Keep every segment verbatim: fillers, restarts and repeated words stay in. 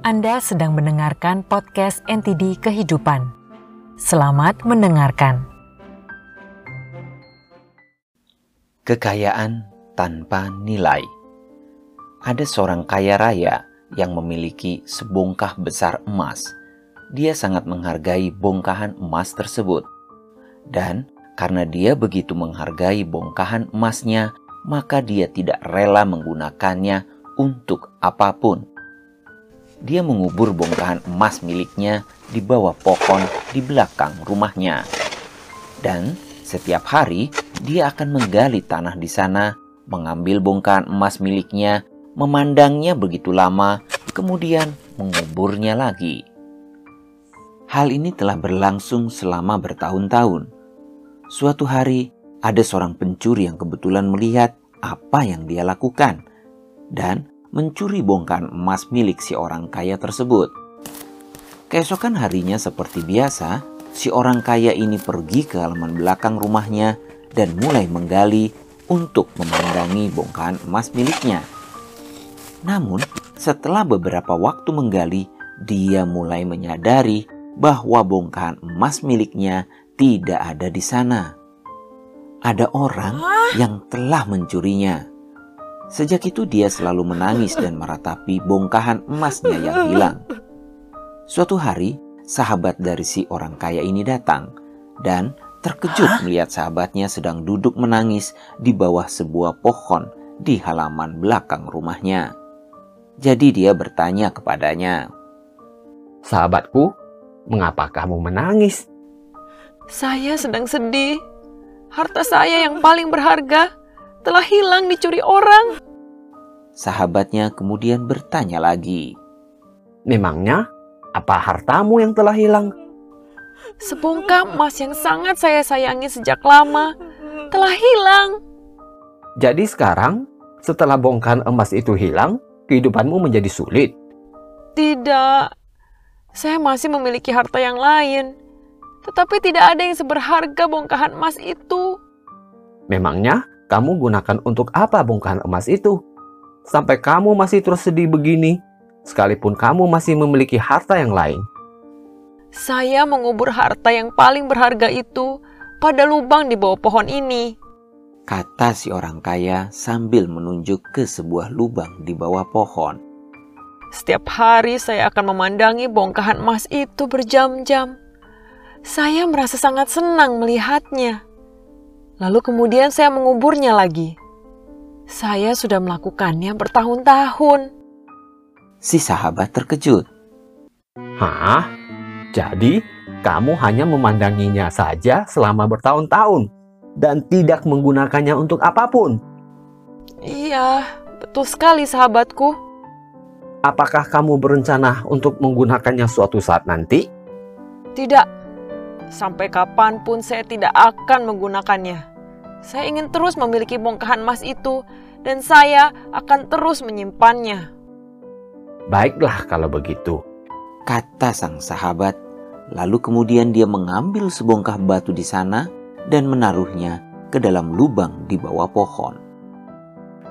Anda sedang mendengarkan podcast N T D Kehidupan. Selamat mendengarkan. Kekayaan tanpa nilai. Ada seorang kaya raya yang memiliki sebongkah besar emas. Dia sangat menghargai bongkahan emas tersebut. Dan karena dia begitu menghargai bongkahan emasnya, maka dia tidak rela menggunakannya untuk apapun. Dia mengubur bongkahan emas miliknya di bawah pohon di belakang rumahnya. Dan setiap hari dia akan menggali tanah di sana, mengambil bongkahan emas miliknya, memandangnya begitu lama, kemudian menguburnya lagi. Hal ini telah berlangsung selama bertahun-tahun. Suatu hari, ada seorang pencuri yang kebetulan melihat apa yang dia lakukan dan mencuri bongkahan emas milik si orang kaya tersebut. Keesokan harinya seperti biasa, si orang kaya ini pergi ke halaman belakang rumahnya dan mulai menggali untuk memandangi bongkahan emas miliknya. Namun, setelah beberapa waktu menggali, dia mulai menyadari bahwa bongkahan emas miliknya tidak ada di sana. Ada orang yang telah mencurinya. Sejak itu dia selalu menangis dan meratapi bongkahan emasnya yang hilang. Suatu hari, sahabat dari si orang kaya ini datang dan terkejut melihat sahabatnya sedang duduk menangis di bawah sebuah pohon di halaman belakang rumahnya. Jadi dia bertanya kepadanya, "Sahabatku, mengapa kamu menangis?" "Saya sedang sedih. Harta saya yang paling berharga telah hilang dicuri orang." Sahabatnya kemudian bertanya lagi, "Memangnya apa hartamu yang telah hilang?" "Sebongkah emas yang sangat saya sayangi sejak lama telah hilang." "Jadi sekarang setelah bongkahan emas itu hilang, kehidupanmu menjadi sulit?" "Tidak, saya masih memiliki harta yang lain, tetapi tidak ada yang seberharga bongkahan emas itu." "Memangnya kamu gunakan untuk apa bongkahan emas itu? Sampai kamu masih terus sedih begini, sekalipun kamu masih memiliki harta yang lain." "Saya mengubur harta yang paling berharga itu pada lubang di bawah pohon ini," kata si orang kaya sambil menunjuk ke sebuah lubang di bawah pohon. "Setiap hari saya akan memandangi bongkahan emas itu berjam-jam. Saya merasa sangat senang melihatnya. Lalu kemudian saya menguburnya lagi. Saya sudah melakukannya bertahun-tahun." Si sahabat terkejut. "Hah? Jadi kamu hanya memandanginya saja selama bertahun-tahun dan tidak menggunakannya untuk apapun?" "Iya, betul sekali sahabatku." "Apakah kamu berencana untuk menggunakannya suatu saat nanti?" "Tidak. Sampai kapanpun saya tidak akan menggunakannya. Saya ingin terus memiliki bongkahan emas itu dan saya akan terus menyimpannya." "Baiklah kalau begitu," kata sang sahabat. Lalu kemudian dia mengambil sebongkah batu di sana dan menaruhnya ke dalam lubang di bawah pohon.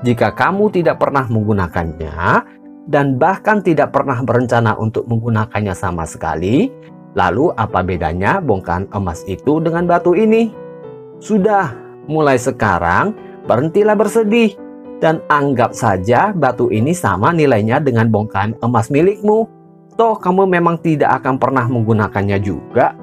"Jika kamu tidak pernah menggunakannya dan bahkan tidak pernah berencana untuk menggunakannya sama sekali, lalu apa bedanya bongkahan emas itu dengan batu ini? Sudah, mulai sekarang berhentilah bersedih dan anggap saja batu ini sama nilainya dengan bongkahan emas milikmu. Toh kamu memang tidak akan pernah menggunakannya juga."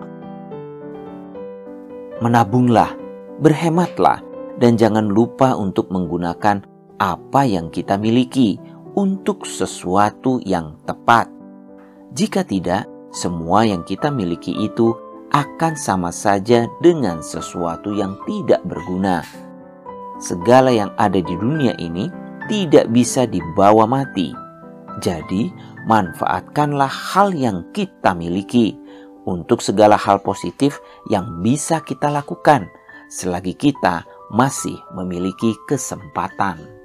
Menabunglah, berhematlah, dan jangan lupa untuk menggunakan apa yang kita miliki untuk sesuatu yang tepat. Jika tidak, semua yang kita miliki itu akan sama saja dengan sesuatu yang tidak berguna. Segala yang ada di dunia ini tidak bisa dibawa mati. Jadi, manfaatkanlah hal yang kita miliki untuk segala hal positif yang bisa kita lakukan selagi kita masih memiliki kesempatan.